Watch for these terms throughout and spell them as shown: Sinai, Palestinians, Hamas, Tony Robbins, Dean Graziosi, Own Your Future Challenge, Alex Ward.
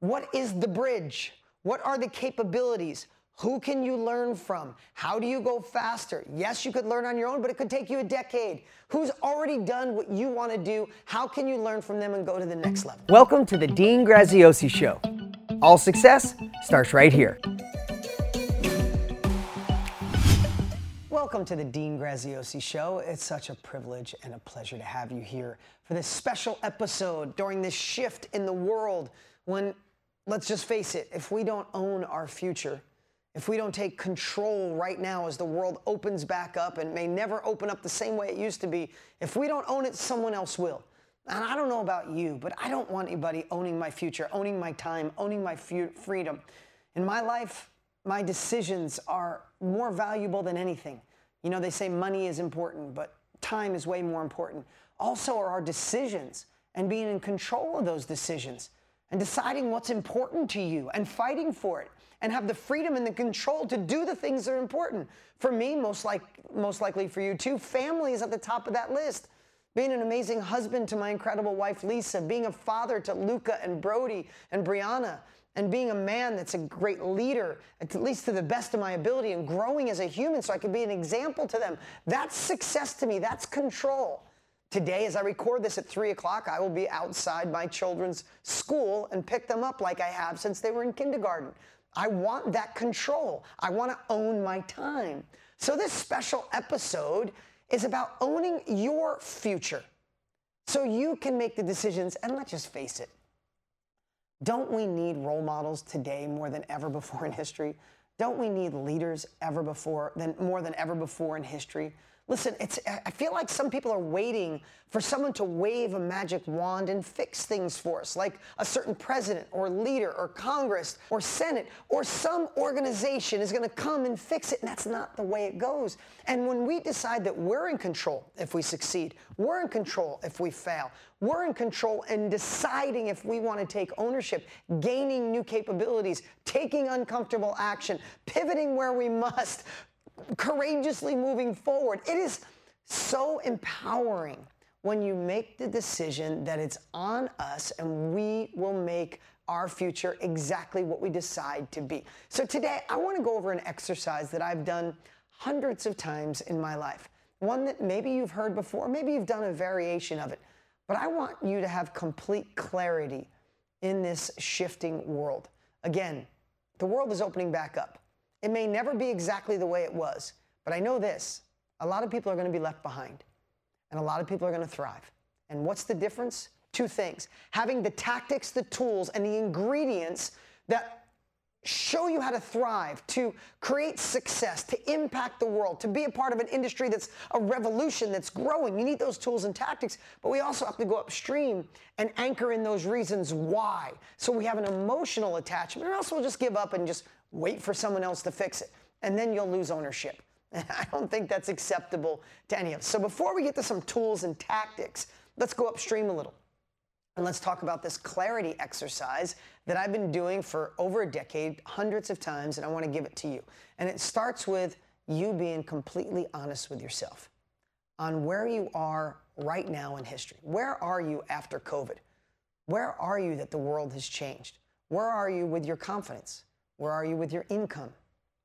What is the bridge? What are the capabilities? Who can you learn from? How do you go faster? Yes, you could learn on your own, but it could take you a decade. Who's already done what you want to do? How can you learn from them and go to the next level? Welcome to the Dean Graziosi Show. All success starts right here. Welcome to the Dean Graziosi Show. It's such a privilege and a pleasure to have you here for this special episode during this shift in the world when, let's just face it, if we don't own our future, if we don't take control right now as the world opens back up and may never open up the same way it used to be, if we don't own it, someone else will. And I don't know about you, but I don't want anybody owning my future, owning my time, owning my freedom. In my life, my decisions are more valuable than anything. You know, they say money is important, but time is way more important. Also are our decisions and being in control of those decisions and deciding what's important to you and fighting for it, and have the freedom and the control to do the things that are important. For me, most likely for you too, family is at the top of that list. Being an amazing husband to my incredible wife, Lisa, being a father to Luca and Brody and Brianna, and being a man that's a great leader, at least to the best of my ability, and growing as a human so I could be an example to them. That's success to me, that's control. Today, as I record this at 3 o'clock, I will be outside my children's school and pick them up like I have since they were in kindergarten. I want that control. I want to own my time. So this special episode is about owning your future so you can make the decisions. And let's just face it, don't we need role models today more than ever before in history? Don't we need leaders more than ever before in history? Listen, I feel like some people are waiting for someone to wave a magic wand and fix things for us, like a certain president or leader or Congress or Senate or some organization is going to come and fix it, and that's not the way it goes. And when we decide that we're in control if we succeed, we're in control if we fail, we're in control in deciding if we want to take ownership, gaining new capabilities, taking uncomfortable action, pivoting where we must, courageously moving forward. It is so empowering when you make the decision that it's on us and we will make our future exactly what we decide to be. So today I want to go over an exercise that I've done hundreds of times in my life. One that maybe you've heard before, maybe you've done a variation of it, but I want you to have complete clarity in this shifting world. Again, the world is opening back up. It may never be exactly the way it was, but I know this, a lot of people are going to be left behind, and a lot of people are going to thrive. And what's the difference? Two things. Having the tactics, the tools, and the ingredients that show you how to thrive, to create success, to impact the world, to be a part of an industry that's a revolution that's growing. You need those tools and tactics, but we also have to go upstream and anchor in those reasons why. So we have an emotional attachment, or else we'll just give up and just wait for someone else to fix it, and then you'll lose ownership. And I don't think that's acceptable to any of us. So before we get to some tools and tactics, let's go upstream a little. And let's talk about this clarity exercise that I've been doing for over a decade, hundreds of times, and I want to give it to you. And it starts with you being completely honest with yourself on where you are right now in history. Where are you after COVID? Where are you that the world has changed? Where are you with your confidence? Where are you with your income?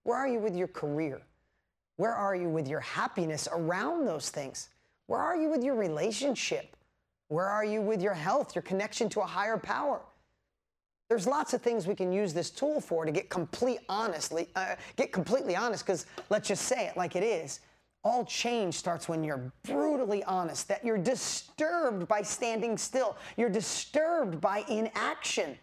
Where are you with your career? Where are you with your happiness around those things? Where are you with your relationship? Where are you with your health, your connection to a higher power? There's lots of things we can use this tool for to get completely honest, because let's just say it like it is. All change starts when you're brutally honest, that you're disturbed by standing still. You're disturbed by inaction.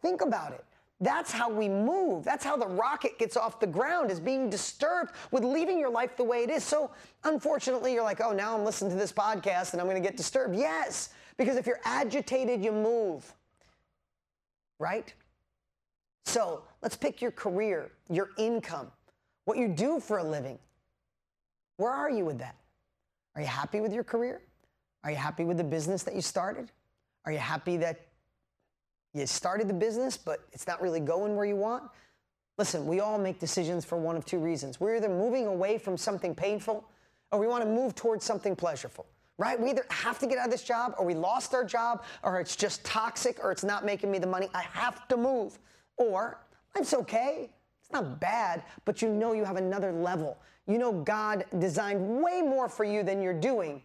Think about it. That's how we move. That's how the rocket gets off the ground, is being disturbed with leaving your life the way it is. So unfortunately, you're like, oh, now I'm listening to this podcast and I'm going to get disturbed. Yes, because if you're agitated, you move, right? So let's pick your career, your income, what you do for a living. Where are you with that? Are you happy with your career? Are you happy with the business that you started? Are you happy that you started the business, but it's not really going where you want? Listen, we all make decisions for one of two reasons. We're either moving away from something painful, or we want to move towards something pleasurable. right? We either have to get out of this job, or we lost our job, or it's just toxic, or it's not making me the money. I have to move. Or it's okay. It's not bad, but you know you have another level. You know God designed way more for you than you're doing.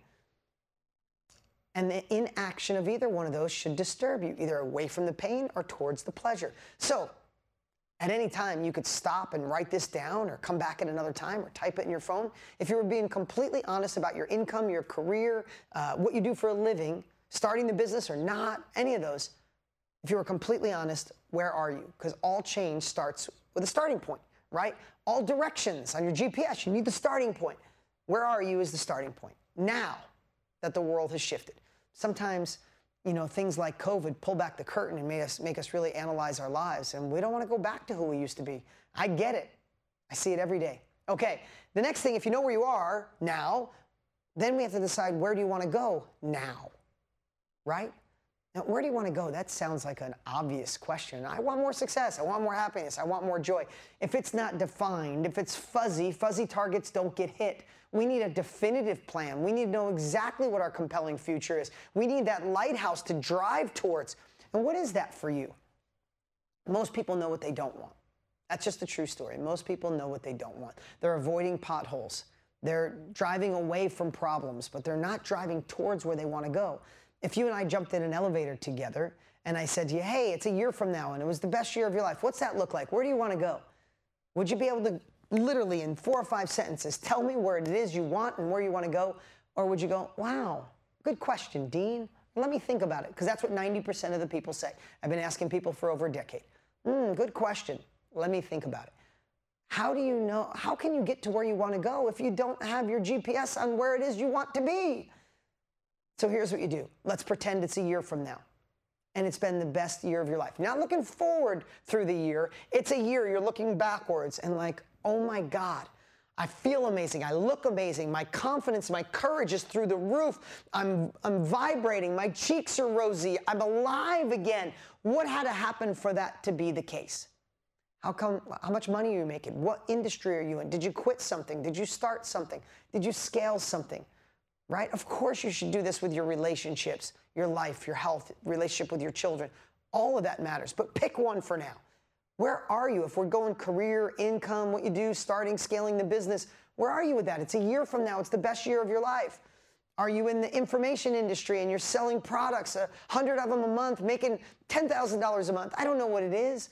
And the inaction of either one of those should disturb you, either away from the pain or towards the pleasure. So at any time, you could stop and write this down, or come back at another time, or type it in your phone. If you were being completely honest about your income, your career, what you do for a living, starting the business or not, any of those, if you were completely honest, where are you? Because all change starts with a starting point, right? All directions on your GPS, you need the starting point. Where are you is the starting point. Now that the world has shifted. Sometimes, you know, things like COVID pull back the curtain and make us really analyze our lives. And we don't want to go back to who we used to be. I get it. I see it every day. Okay, the next thing, if you know where you are now, then we have to decide, where do you want to go now, right? Now, where do you want to go? That sounds like an obvious question. I want more success. I want more happiness. I want more joy. If it's not defined, if it's fuzzy, fuzzy targets don't get hit. We need a definitive plan. We need to know exactly what our compelling future is. We need that lighthouse to drive towards. And what is that for you? Most people know what they don't want. That's just the true story. Most people know what they don't want. They're avoiding potholes. They're driving away from problems, but they're not driving towards where they want to go. If you and I jumped in an elevator together and I said to you, hey, it's a year from now and it was the best year of your life, what's that look like? Where do you want to go? Would you be able to literally in 4 or 5 sentences tell me where it is you want and where you want to go? Or would you go, wow, good question, Dean. Let me think about it, because that's what 90% of the people say. I've been asking people for over a decade. Good question. Let me think about it. How do you know? How can you get to where you want to go if you don't have your GPS on where it is you want to be? So here's what you do. Let's pretend it's a year from now and it's been the best year of your life. You're not looking forward through the year. It's a year. You're looking backwards and like, oh my God, I feel amazing. I look amazing. My confidence, my courage is through the roof. I'm vibrating. My cheeks are rosy. I'm alive again. What had to happen for that to be the case? How much money are you making? What industry are you in? Did you quit something? Did you start something? Did you scale something? Right? Of course you should do this with your relationships, your life, your health, relationship with your children. All of that matters, but pick one for now. Where are you? If we're going career, income, what you do, starting, scaling the business, where are you with that? It's a year from now. It's the best year of your life. Are you in the information industry and you're selling products, 100 of them a month, making $10,000 a month? I don't know what it is.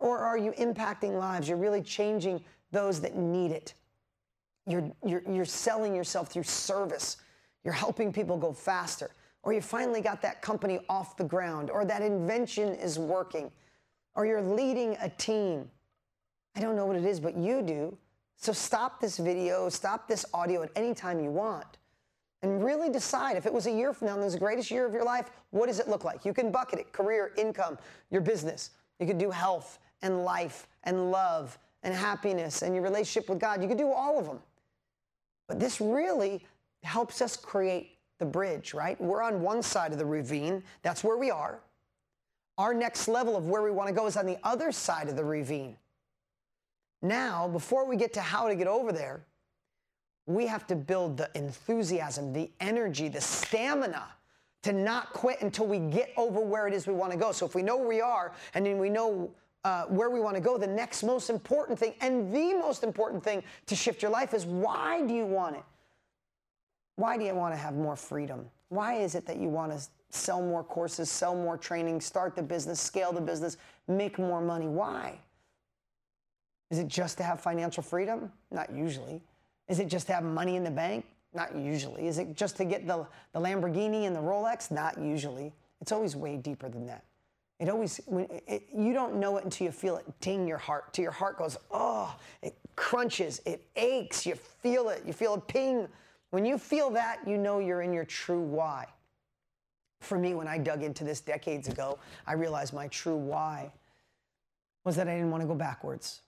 Or are you impacting lives? You're really changing those that need it. You're selling yourself through service. You're helping people go faster. Or you finally got that company off the ground. Or that invention is working. Or you're leading a team. I don't know what it is, but you do. So stop this video, stop this audio at any time you want. And really decide, if it was a year from now and it was the greatest year of your life, what does it look like? You can bucket it. Career, income, your business. You could do health and life and love and happiness and your relationship with God. You could do all of them. But this really helps us create the bridge, right? We're on one side of the ravine. That's where we are. Our next level of where we want to go is on the other side of the ravine. Now, before we get to how to get over there, we have to build the enthusiasm, the energy, the stamina to not quit until we get over where it is we want to go. So if we know where we are and then we know where we want to go, the next most important thing, and the most important thing to shift your life is, why do you want it? Why do you want to have more freedom? Why is it that you want to sell more courses, sell more training, start the business, scale the business, make more money? Why? Is it just to have financial freedom? Not usually. Is it just to have money in the bank? Not usually. Is it just to get the Lamborghini and the Rolex? Not usually. It's always way deeper than that. It always, you don't know it until you feel it ding your heart. Till your heart goes, oh, it crunches, it aches, you feel it ping. When you feel that, you know you're in your true why. For me, when I dug into this decades ago, I realized my true why was that I didn't want to go backwards.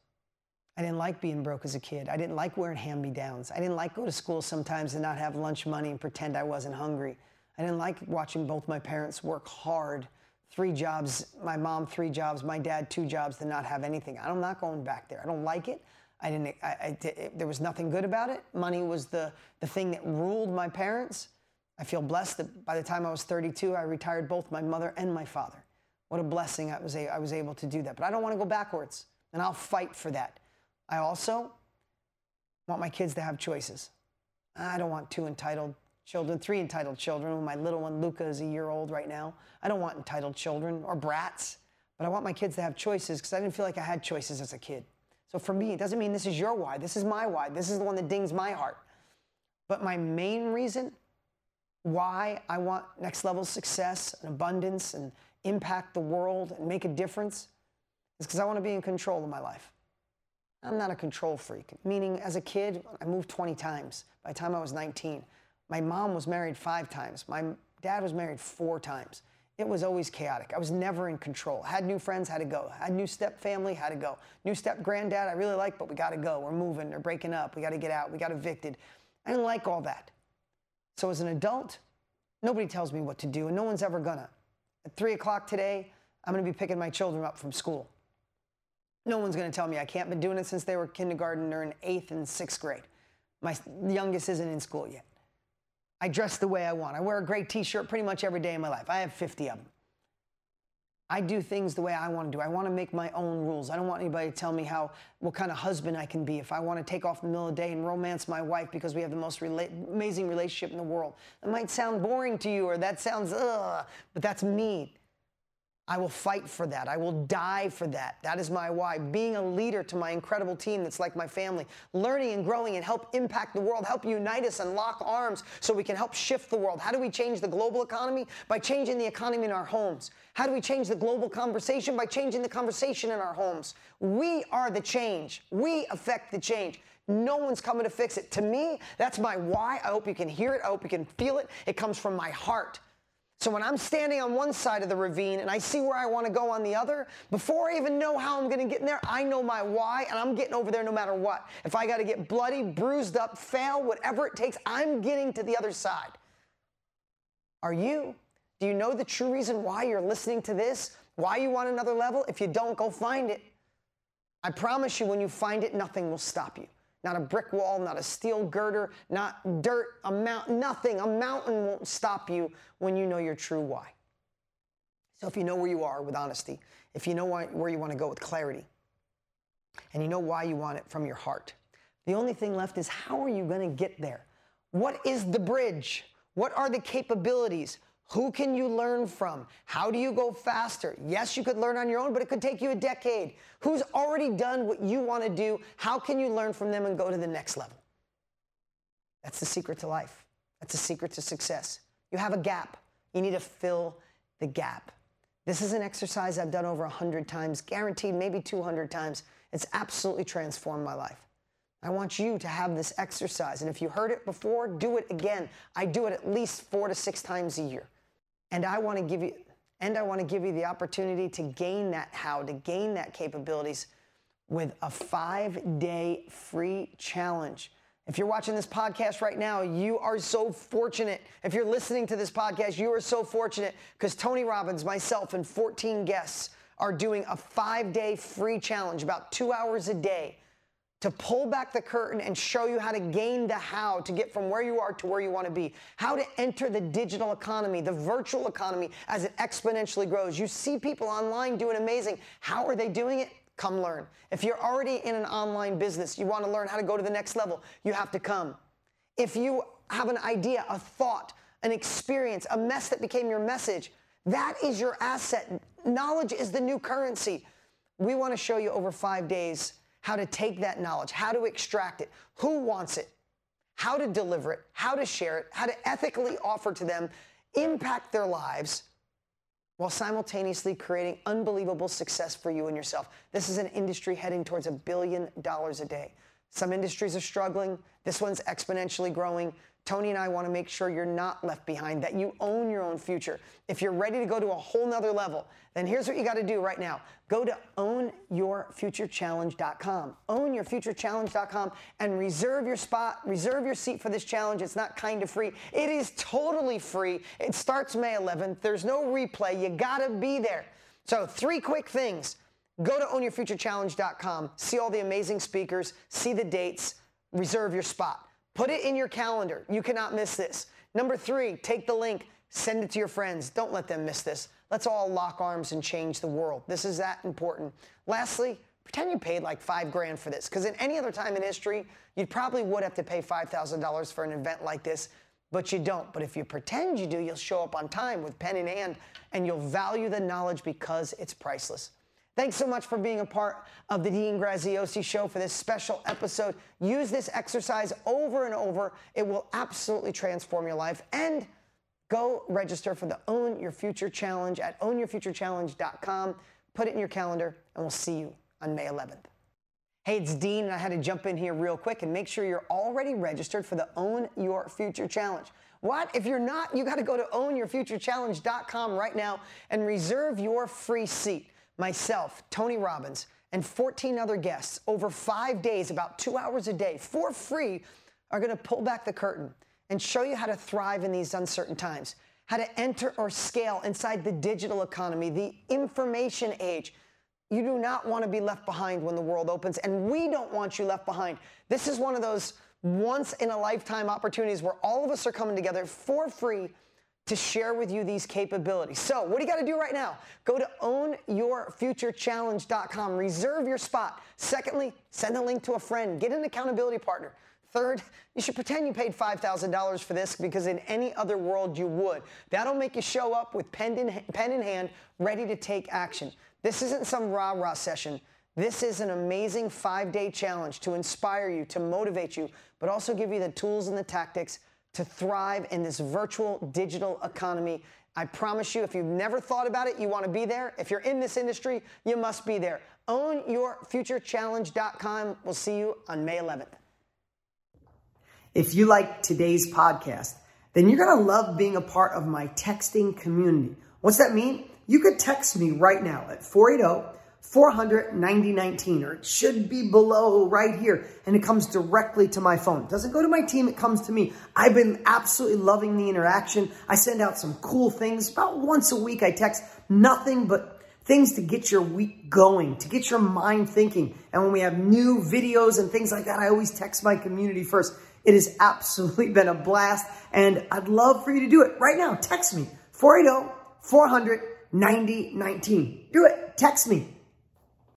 I didn't like being broke as a kid. I didn't like wearing hand-me-downs. I didn't like go to school sometimes and not have lunch money and pretend I wasn't hungry. I didn't like watching both my parents work hard. 3 jobs, my mom 3 jobs, my dad 2 jobs, to not have anything. I'm not going back there. I don't like it. There was nothing good about it. Money was the thing that ruled my parents. I feel blessed that by the time I was 32, I retired both my mother and my father. What a blessing I was able to do that. But I don't want to go backwards, and I'll fight for that. I also want my kids to have choices. I don't want two entitled children, three entitled children. My little one, Luca, is a year old right now. I don't want entitled children or brats, but I want my kids to have choices because I didn't feel like I had choices as a kid. So for me, it doesn't mean this is your why. This is my why. This is the one that dings my heart. But my main reason why I want next level success and abundance and impact the world and make a difference is because I want to be in control of my life. I'm not a control freak, meaning as a kid, I moved 20 times. By the time I was 19, my mom was married 5 times. My dad was married 4 times. It was always chaotic. I was never in control. Had new friends, had to go. Had new step family, had to go. New step granddad, I really like, but we got to go. We're moving. They're breaking up. We got to get out. We got evicted. I didn't like all that. So as an adult, nobody tells me what to do, and no one's ever gonna. At 3 o'clock today, I'm gonna be picking my children up from school. No one's gonna tell me I can't. Been doing it since they were kindergarten. They're in 8th and 6th grade. My youngest isn't in school yet. I dress the way I want. I wear a great t-shirt pretty much every day of my life. I have 50 of them. I do things the way I want to do. I want to make my own rules. I don't want anybody to tell me how, what kind of husband I can be. If I want to take off in the middle of the day and romance my wife because we have the most amazing relationship in the world. It might sound boring to you or that sounds, ugh, but that's me. I will fight for that. I will die for that. That is my why. Being a leader to my incredible team that's like my family. Learning and growing and help impact the world. Help unite us and lock arms so we can help shift the world. How do we change the global economy? By changing the economy in our homes. How do we change the global conversation? By changing the conversation in our homes. We are the change. We affect the change. No one's coming to fix it. To me, that's my why. I hope you can hear it. I hope you can feel it. It comes from my heart. So when I'm standing on one side of the ravine and I see where I want to go on the other, before I even know how I'm going to get in there, I know my why, and I'm getting over there no matter what. If I got to get bloody, bruised up, fail, whatever it takes, I'm getting to the other side. Are you? Do you know the true reason why you're listening to this? Why you want another level? If you don't, go find it. I promise you when you find it, nothing will stop you. Not a brick wall, not a steel girder, not dirt, a mountain, nothing. A mountain won't stop you when you know your true why. So if you know where you are with honesty, if you know where you want to go with clarity, and you know why you want it from your heart, the only thing left is how are you going to get there? What is the bridge? What are the capabilities? Who can you learn from? How do you go faster? Yes, you could learn on your own, but it could take you a decade. Who's already done what you want to do? How can you learn from them and go to the next level? That's the secret to life. That's the secret to success. You have a gap. You need to fill the gap. This is an exercise I've done over 100 times, guaranteed maybe 200 times. It's absolutely transformed my life. I want you to have this exercise. And if you heard it before, do it again. I do it at least 4 to 6 times a year. And I want to give you the opportunity to gain that how, to gain that capabilities with a 5-day free challenge. If you're watching this podcast right now, you are so fortunate. If you're listening to this podcast, you are so fortunate because Tony Robbins, myself, and 14 guests are doing a 5-day free challenge, about 2 hours a day, to pull back the curtain and show you how to gain the how to get from where you are to where you want to be, how to enter the digital economy, the virtual economy as it exponentially grows. You see people online doing amazing. How are they doing it? Come learn. If you're already in an online business, you want to learn how to go to the next level, you have to come. If you have an idea, a thought, an experience, a mess that became your message, that is your asset. Knowledge is the new currency. We want to show you over 5 days how to take that knowledge, how to extract it, who wants it, how to deliver it, how to share it, how to ethically offer to them, impact their lives, while simultaneously creating unbelievable success for you and yourself. This is an industry heading towards $1 billion a day. Some industries are struggling. This one's exponentially growing. Tony and I want to make sure you're not left behind, that you own your own future. If you're ready to go to a whole nother level, then here's what you got to do right now. Go to ownyourfuturechallenge.com, ownyourfuturechallenge.com, and reserve your spot, reserve your seat for this challenge. It's not kind of free. It is totally free. It starts May 11th. There's no replay. You got to be there. So 3 quick things. Go to ownyourfuturechallenge.com, see all the amazing speakers, see the dates, reserve your spot. Put it in your calendar. You cannot miss this. Number 3, take the link, send it to your friends. Don't let them miss this. Let's all lock arms and change the world. This is that important. Lastly, pretend you paid like $5,000 for this, because in any other time in history, you probably would have to pay $5,000 for an event like this, but you don't. But if you pretend you do, you'll show up on time with pen in hand, and you'll value the knowledge because it's priceless. Thanks so much for being a part of the Dean Graziosi Show for this special episode. Use this exercise over and over. It will absolutely transform your life. And go register for the Own Your Future Challenge at ownyourfuturechallenge.com. Put it in your calendar, and we'll see you on May 11th. Hey, it's Dean, and I had to jump in here real quick and make sure you're already registered for the Own Your Future Challenge. What? If you're not, you got to go to ownyourfuturechallenge.com right now and reserve your free seat. Myself, Tony Robbins, and 14 other guests over 5 days, about 2 hours a day, for free, are going to pull back the curtain and show you how to thrive in these uncertain times, how to enter or scale inside the digital economy, the information age. You do not want to be left behind when the world opens, and we don't want you left behind. This is one of those once-in-a-lifetime opportunities where all of us are coming together for free to share with you these capabilities. So what do you got to do right now? Go to ownyourfuturechallenge.com. Reserve your spot. Secondly, send a link to a friend. Get an accountability partner. Third, you should pretend you paid $5,000 for this, because in any other world you would. That'll make you show up with pen in hand, ready to take action. This isn't some rah-rah session. This is an amazing 5-day challenge to inspire you, to motivate you, but also give you the tools and the tactics to thrive in this virtual digital economy. I promise you, if you've never thought about it, you want to be there. If you're in this industry, you must be there. OwnYourFutureChallenge.com. We'll see you on May 11th. If you like today's podcast, then you're going to love being a part of my texting community. What's that mean? You could text me right now at 480-400-9019, or it should be below right here, and it comes directly to my phone. It doesn't go to my team, it comes to me. I've been absolutely loving the interaction. I send out some cool things. About once a week I text nothing but things to get your week going, to get your mind thinking. And when we have new videos and things like that, I always text my community first. It has absolutely been a blast, and I'd love for you to do it right now. Text me, 480-400-9019. Do it. Text me.